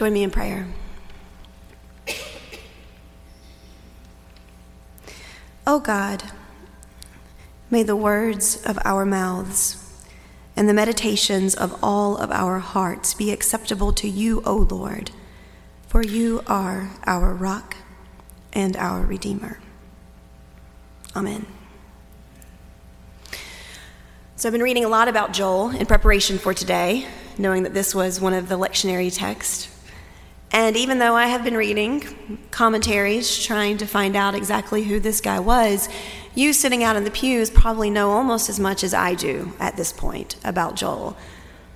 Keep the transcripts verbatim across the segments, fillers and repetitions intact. Join me in prayer. O God, may the words of our mouths and the meditations of all of our hearts be acceptable to you, O Lord, for you are our rock and our Redeemer. Amen. So I've been reading a lot about Joel in preparation for today, knowing that this was one of the lectionary texts. And even though I have been reading commentaries trying to find out exactly who this guy was, you sitting out in the pews probably know almost as much as I do at this point about Joel,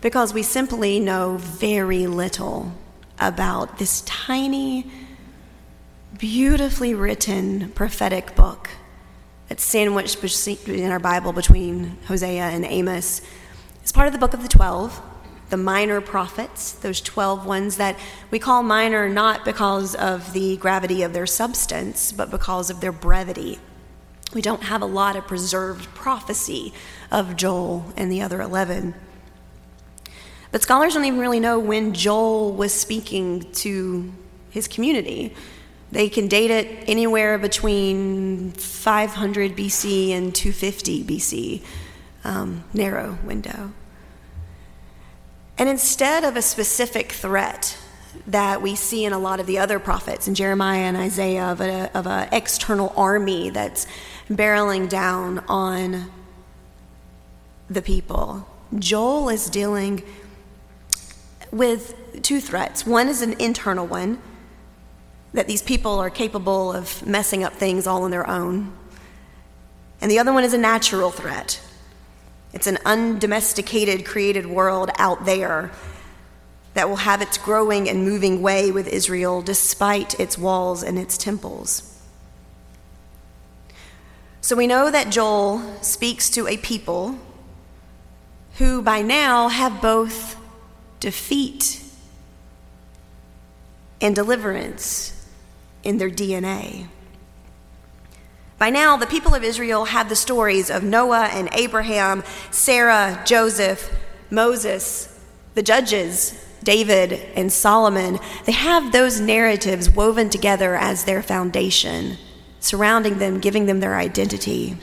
because we simply know very little about this tiny, beautifully written prophetic book that's sandwiched in our Bible between Hosea and Amos. It's part of the Book of the Twelve, the minor prophets, those twelve ones that we call minor not because of the gravity of their substance, but because of their brevity. We don't have a lot of preserved prophecy of Joel and the other eleven. But scholars don't even really know when Joel was speaking to his community. They can date it anywhere between five hundred B C and two fifty B C, um, narrow window. And instead of a specific threat that we see in a lot of the other prophets, in Jeremiah and Isaiah, of an of a external army that's barreling down on the people, Joel is dealing with two threats. One is an internal one, that these people are capable of messing up things all on their own. And the other one is a natural threat. It's an undomesticated, created world out there that will have its growing and moving way with Israel despite its walls and its temples. So we know that Joel speaks to a people who by now have both defeat and deliverance in their D N A. By now, the people of Israel have the stories of Noah and Abraham, Sarah, Joseph, Moses, the judges, David and Solomon. They have those narratives woven together as their foundation, surrounding them, giving them their identity.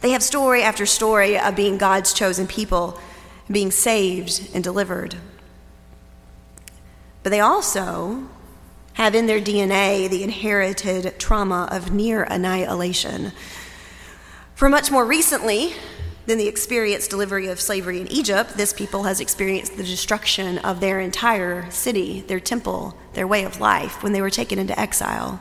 They have story after story of being God's chosen people, being saved and delivered. But they also have in their D N A the inherited trauma of near annihilation. For much more recently than the experienced delivery of slavery in Egypt, this people has experienced the destruction of their entire city, their temple, their way of life when they were taken into exile.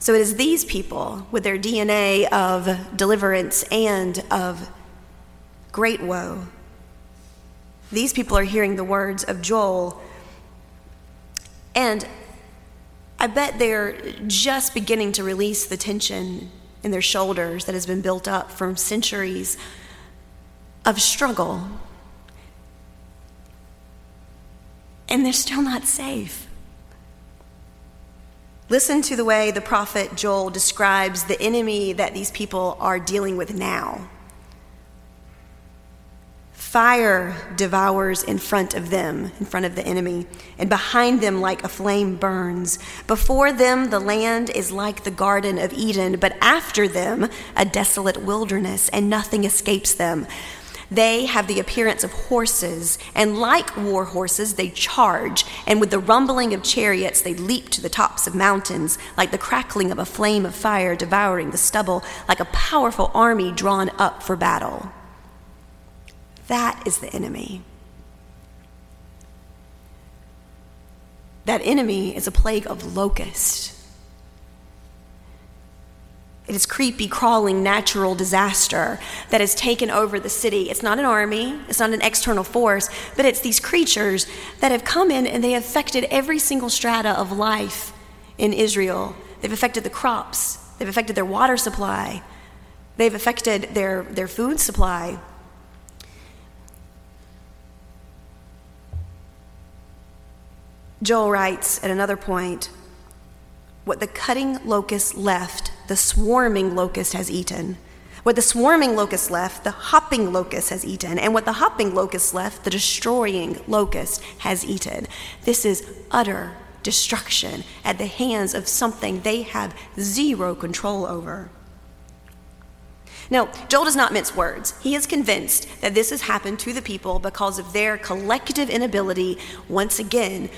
So it is these people with their D N A of deliverance and of great woe. These people are hearing the words of Joel, and I bet they're just beginning to release the tension in their shoulders that has been built up from centuries of struggle. And they're still not safe. Listen to the way the prophet Joel describes the enemy that these people are dealing with now. Fire devours in front of them, in front of the enemy, and behind them like a flame burns. Before them, the land is like the Garden of Eden, but after them, a desolate wilderness, and nothing escapes them. They have the appearance of horses, and like war horses, they charge, and with the rumbling of chariots, they leap to the tops of mountains, like the crackling of a flame of fire devouring the stubble, like a powerful army drawn up for battle. That is the enemy. That enemy is a plague of locusts. It is creepy, crawling, natural disaster that has taken over the city. It's not an army, it's not an external force, but it's these creatures that have come in and they affected every single strata of life in Israel. They've affected the crops, they've affected their water supply, they've affected their, their food supply. Joel writes at another point, what the cutting locust left, the swarming locust has eaten. What the swarming locust left, the hopping locust has eaten. And what the hopping locust left, the destroying locust has eaten. This is utter destruction at the hands of something they have zero control over. Now, Joel does not mince words. He is convinced that this has happened to the people because of their collective inability, once again,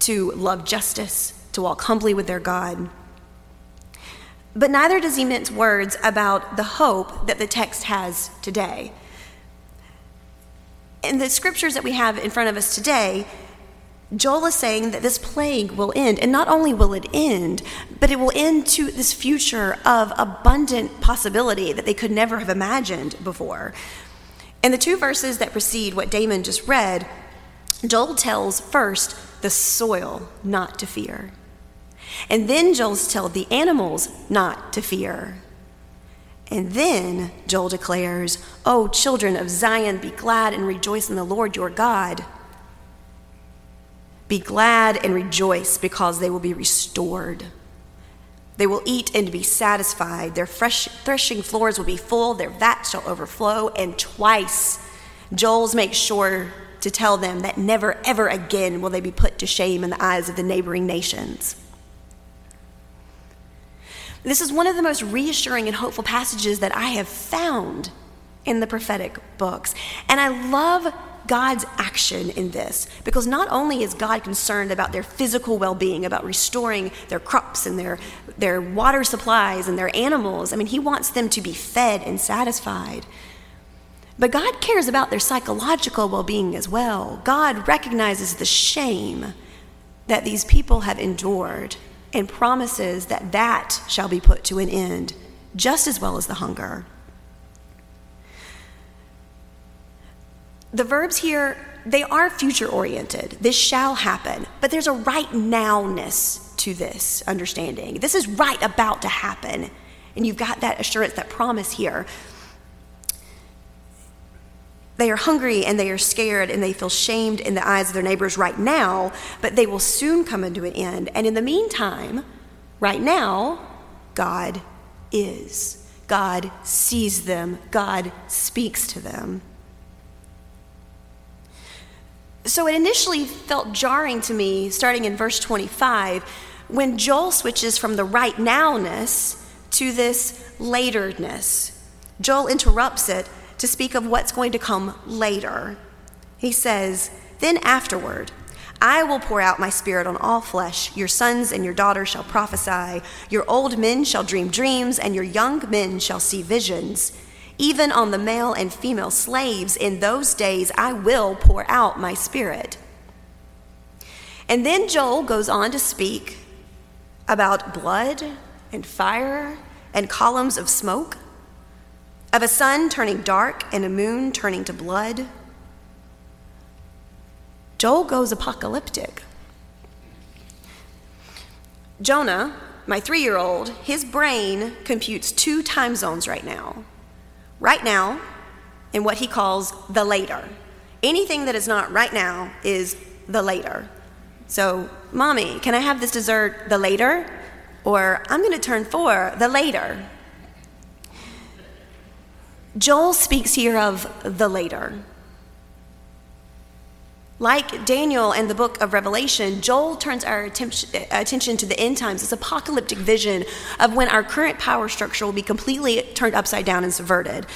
to love justice, to walk humbly with their God. But neither does he mince words about the hope that the text has today. In the scriptures that we have in front of us today, Joel is saying that this plague will end, and not only will it end, but it will end to this future of abundant possibility that they could never have imagined before. In the two verses that precede what Damon just read, Joel tells first the soil not to fear, and then Joel's tells the animals not to fear. And then Joel declares, "O children of Zion, be glad and rejoice in the Lord your God. Be glad and rejoice because they will be restored. They will eat and be satisfied. Their fresh threshing floors will be full. Their vats shall overflow." And twice, Joel makes sure to tell them that never, ever again will they be put to shame in the eyes of the neighboring nations. This is one of the most reassuring and hopeful passages that I have found in the prophetic books. And I love God's action in this, because not only is God concerned about their physical well-being, about restoring their crops and their, their water supplies and their animals, I mean, he wants them to be fed and satisfied. But God cares about their psychological well-being as well. God recognizes the shame that these people have endured and promises that that shall be put to an end, just as well as the hunger. The verbs here, they are future-oriented. This shall happen. But there's a right now-ness to this understanding. This is right about to happen. And you've got that assurance, that promise here. They are hungry and they are scared and they feel shamed in the eyes of their neighbors right now, but they will soon come into an end. And in the meantime, right now, God is. God sees them. God speaks to them. So it initially felt jarring to me, starting in verse twenty-five, when Joel switches from the right now-ness to this later-ness. Joel interrupts it to speak of what's going to come later. He says, "Then afterward, I will pour out my spirit on all flesh. Your sons and your daughters shall prophesy. Your old men shall dream dreams, and your young men shall see visions. Even on the male and female slaves, in those days I will pour out my spirit." And then Joel goes on to speak about blood and fire and columns of smoke, of a sun turning dark and a moon turning to blood. Joel goes apocalyptic. Jonah, my three-year-old, his brain computes two time zones right now. Right now, and what he calls the later. Anything that is not right now is the later. So, "Mommy, can I have this dessert the later?" Or, "I'm going to turn four the later." Joel speaks here of the later. Like Daniel and the book of Revelation, Joel turns our attention to the end times, this apocalyptic vision of when our current power structure will be completely turned upside down and subverted.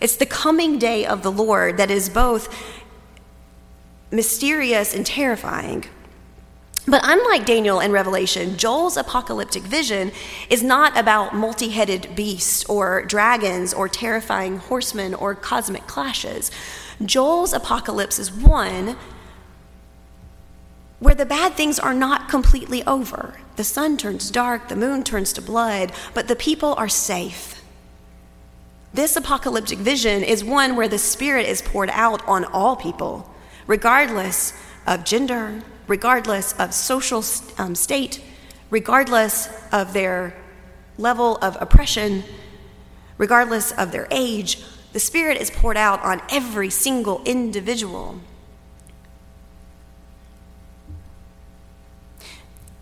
It's the coming day of the Lord that is both mysterious and terrifying. But unlike Daniel and Revelation, Joel's apocalyptic vision is not about multi-headed beasts or dragons or terrifying horsemen or cosmic clashes. Joel's apocalypse is one where the bad things are not completely over. The sun turns dark, the moon turns to blood, but the people are safe. This apocalyptic vision is one where the Spirit is poured out on all people, regardless of gender, regardless of social um, state, regardless of their level of oppression, regardless of their age. The Spirit is poured out on every single individual.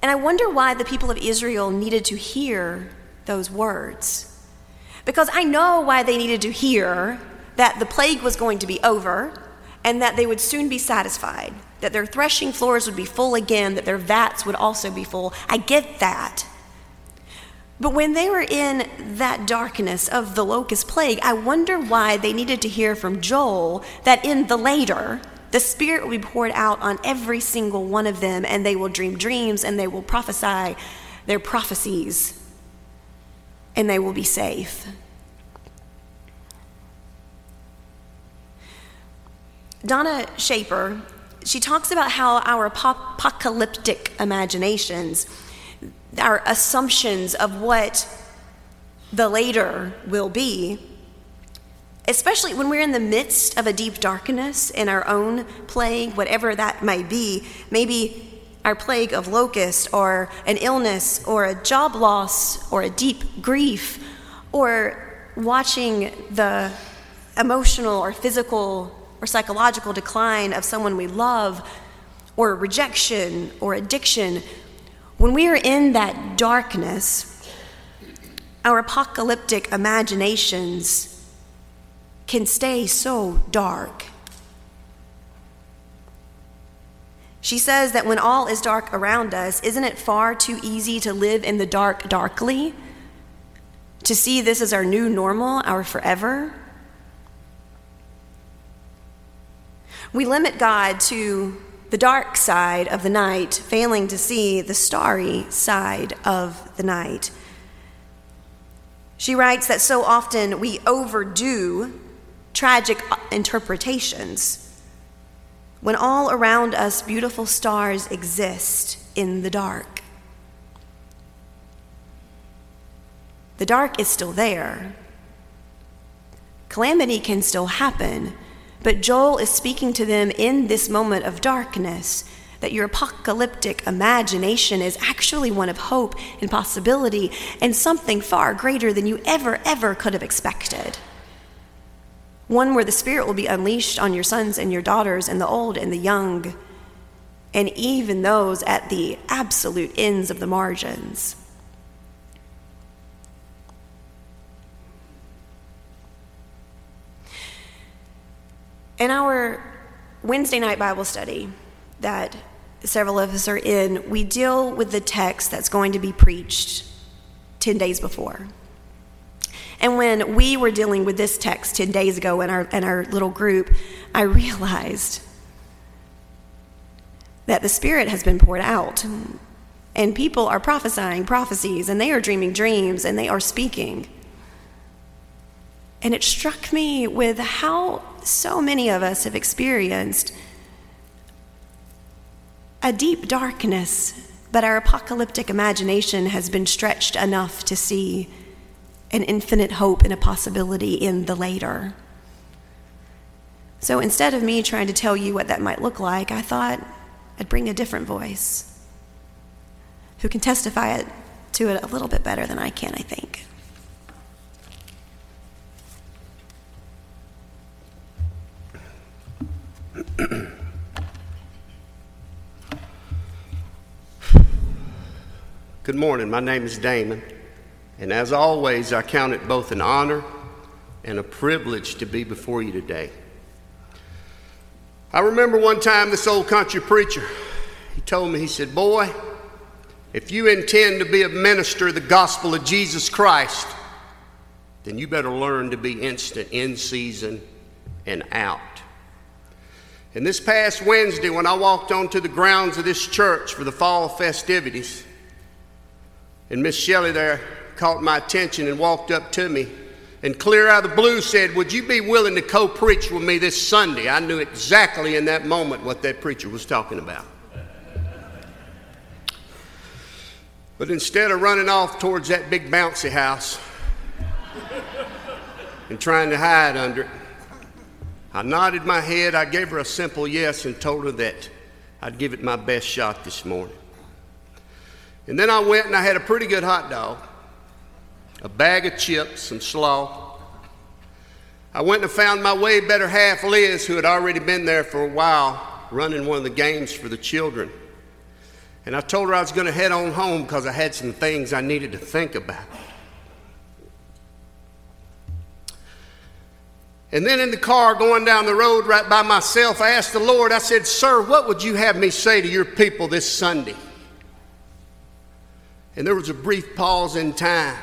And I wonder why the people of Israel needed to hear those words. because I know why they needed to hear that the plague was going to be over and that they would soon be satisfied, that their threshing floors would be full again, that their vats would also be full. I get that. But when they were in that darkness of the locust plague, I wonder why they needed to hear from Joel that in the later, the Spirit will be poured out on every single one of them, and they will dream dreams, and they will prophesy their prophecies, and they will be safe. Donna Shaper, she talks about how our apocalyptic imaginations, our assumptions of what the later will be, especially when we're in the midst of a deep darkness in our own plague, whatever that might be, maybe our plague of locust or an illness or a job loss or a deep grief or watching the emotional or physical or psychological decline of someone we love or rejection or addiction. When we are in that darkness, our apocalyptic imaginations can stay so dark. She says that when all is dark around us, isn't it far too easy to live in the dark darkly? To see this as our new normal, our forever? We limit God to the dark side of the night, failing to see the starry side of the night. She writes that so often we overdo tragic interpretations when all around us beautiful stars exist in the dark. The dark is still there. Calamity can still happen. But Joel is speaking to them in this moment of darkness, that your apocalyptic imagination is actually one of hope and possibility and something far greater than you ever, ever could have expected. One where the Spirit will be unleashed on your sons and your daughters and the old and the young and even those at the absolute ends of the margins. In our Wednesday night Bible study that several of us are in, we deal with the text that's going to be preached ten days before. And when we were dealing with this text ten days ago in our, in our little group, I realized that the Spirit has been poured out, and people are prophesying prophecies, and they are dreaming dreams, and they are speaking. And it struck me with how so many of us have experienced a deep darkness, but our apocalyptic imagination has been stretched enough to see an infinite hope and a possibility in the later. So instead of me trying to tell you what that might look like, I thought I'd bring a different voice who can testify to it a little bit better than I can, I think. Good morning, my name is Damon, and as always, I count it both an honor and a privilege to be before you today. I remember one time this old country preacher, he told me, he said, "Boy, if you intend to be a minister of the gospel of Jesus Christ, then you better learn to be instant in season and out." And this past Wednesday, when I walked onto the grounds of this church for the fall festivities, and Miss Shelley there caught my attention and walked up to me and clear out of the blue said, "Would you be willing to co-preach with me this Sunday?" I knew exactly in that moment what that preacher was talking about. But instead of running off towards that big bouncy house and trying to hide under it, I nodded my head, I gave her a simple yes and told her that I'd give it my best shot this morning. And then I went and I had a pretty good hot dog, a bag of chips, some slaw. I went and found my way better half, Liz, who had already been there for a while, running one of the games for the children. And I told her I was going to head on home because I had some things I needed to think about. And then in the car going down the road right by myself, I asked the Lord, I said, "Sir, what would you have me say to your people this Sunday?" And there was a brief pause in time.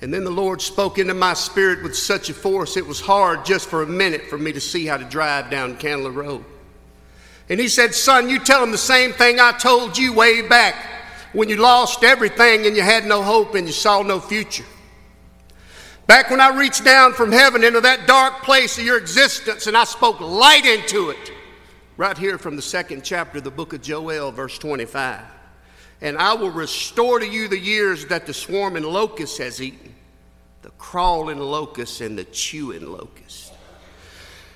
And then the Lord spoke into my spirit with such a force, it was hard just for a minute for me to see how to drive down Candler Road. And he said, "Son, you tell them the same thing I told you way back when you lost everything and you had no hope and you saw no future. Back when I reached down from heaven into that dark place of your existence and I spoke light into it." Right here from the second chapter of the book of Joel, verse twenty-five. "And I will restore to you the years that the swarming locust has eaten, the crawling locust and the chewing locust.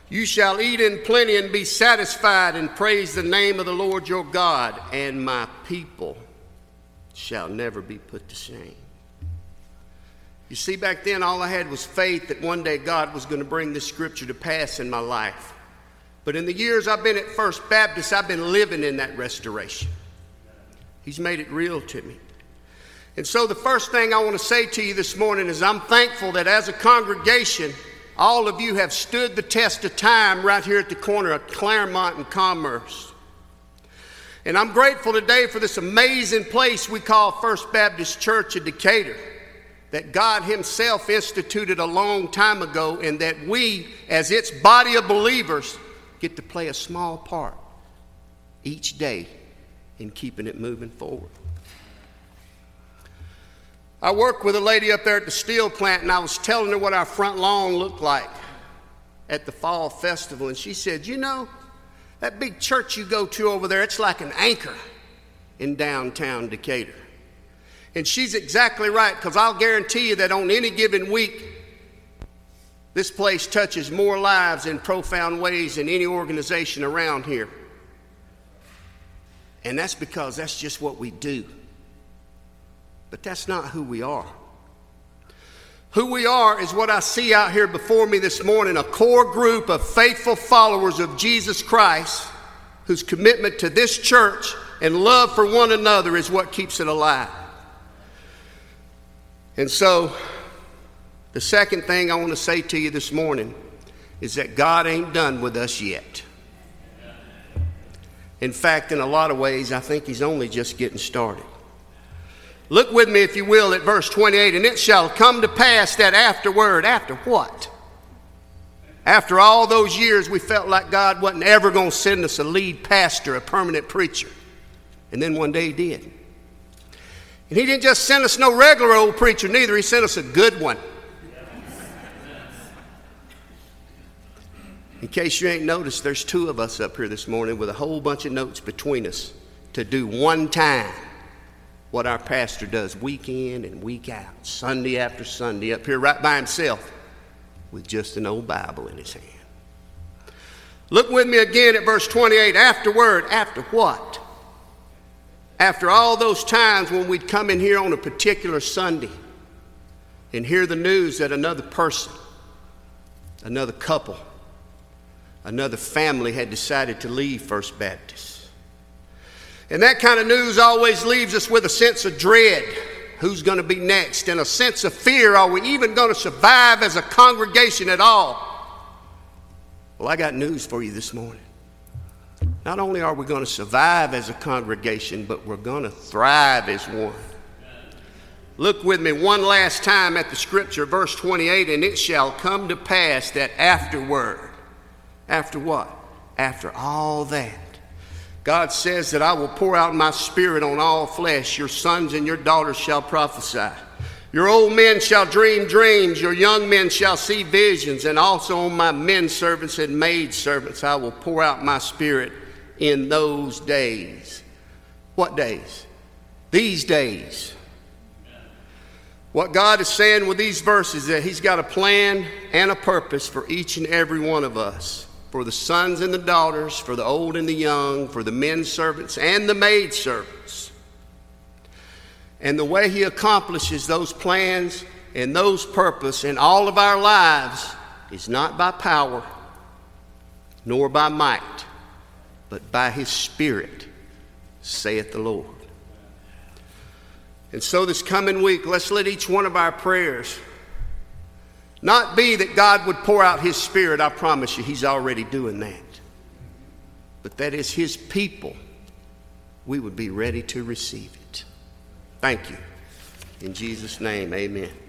You shall eat in plenty and be satisfied and praise the name of the Lord your God, and my people shall never be put to shame." You see, back then all I had was faith that one day God was going to bring this scripture to pass in my life. But in the years I've been at First Baptist, I've been living in that restoration. He's made it real to me. And so the first thing I want to say to you this morning is I'm thankful that as a congregation, all of you have stood the test of time right here at the corner of Claremont and Commerce. And I'm grateful today for this amazing place we call First Baptist Church of Decatur, that God himself instituted a long time ago, and that we, as its body of believers, get to play a small part each day in keeping it moving forward. I worked with a lady up there at the steel plant, and I was telling her what our front lawn looked like at the fall festival, and she said, "You know, that big church you go to over there, it's like an anchor in downtown Decatur." And she's exactly right, because I'll guarantee you that on any given week, this place touches more lives in profound ways than any organization around here. And that's because that's just what we do. But that's not who we are. Who we are is what I see out here before me this morning, a core group of faithful followers of Jesus Christ whose commitment to this church and love for one another is what keeps it alive. And so the second thing I want to say to you this morning is that God ain't done with us yet. In fact, in a lot of ways, I think he's only just getting started. Look with me, if you will, at verse twenty-eight. "And it shall come to pass that afterward," after what? After all those years, we felt like God wasn't ever going to send us a lead pastor, a permanent preacher. And then one day he did. And he didn't just send us no regular old preacher neither. He sent us a good one. In case you ain't noticed, there's two of us up here this morning with a whole bunch of notes between us to do one time what our pastor does week in and week out, Sunday after Sunday, up here right by himself with just an old Bible in his hand. Look with me again at verse twenty-eight. Afterward, after what? After all those times when we'd come in here on a particular Sunday and hear the news that another person, another couple, another family had decided to leave First Baptist. And that kind of news always leaves us with a sense of dread. Who's going to be next? And a sense of fear. Are we even going to survive as a congregation at all? Well, I got news for you this morning. Not only are we going to survive as a congregation, but we're going to thrive as one. Look with me one last time at the scripture, verse twenty-eight. "And it shall come to pass that afterward," after what? After all that, God says that "I will pour out my spirit on all flesh. Your sons and your daughters shall prophesy. Your old men shall dream dreams. Your young men shall see visions. And also on my men servants and maid servants I will pour out my spirit in those days." What days? These days. What God is saying with these verses is that he's got a plan and a purpose for each and every one of us. For the sons and the daughters, for the old and the young, for the men servants and the maid servants. And the way he accomplishes those plans and those purposes in all of our lives is not by power nor by might, but by his Spirit, saith the Lord. And so this coming week, let's let each one of our prayers Not be that God would pour out his Spirit. I promise you, he's already doing that. But that is his people. We would be ready to receive it. Thank you. In Jesus' name, amen.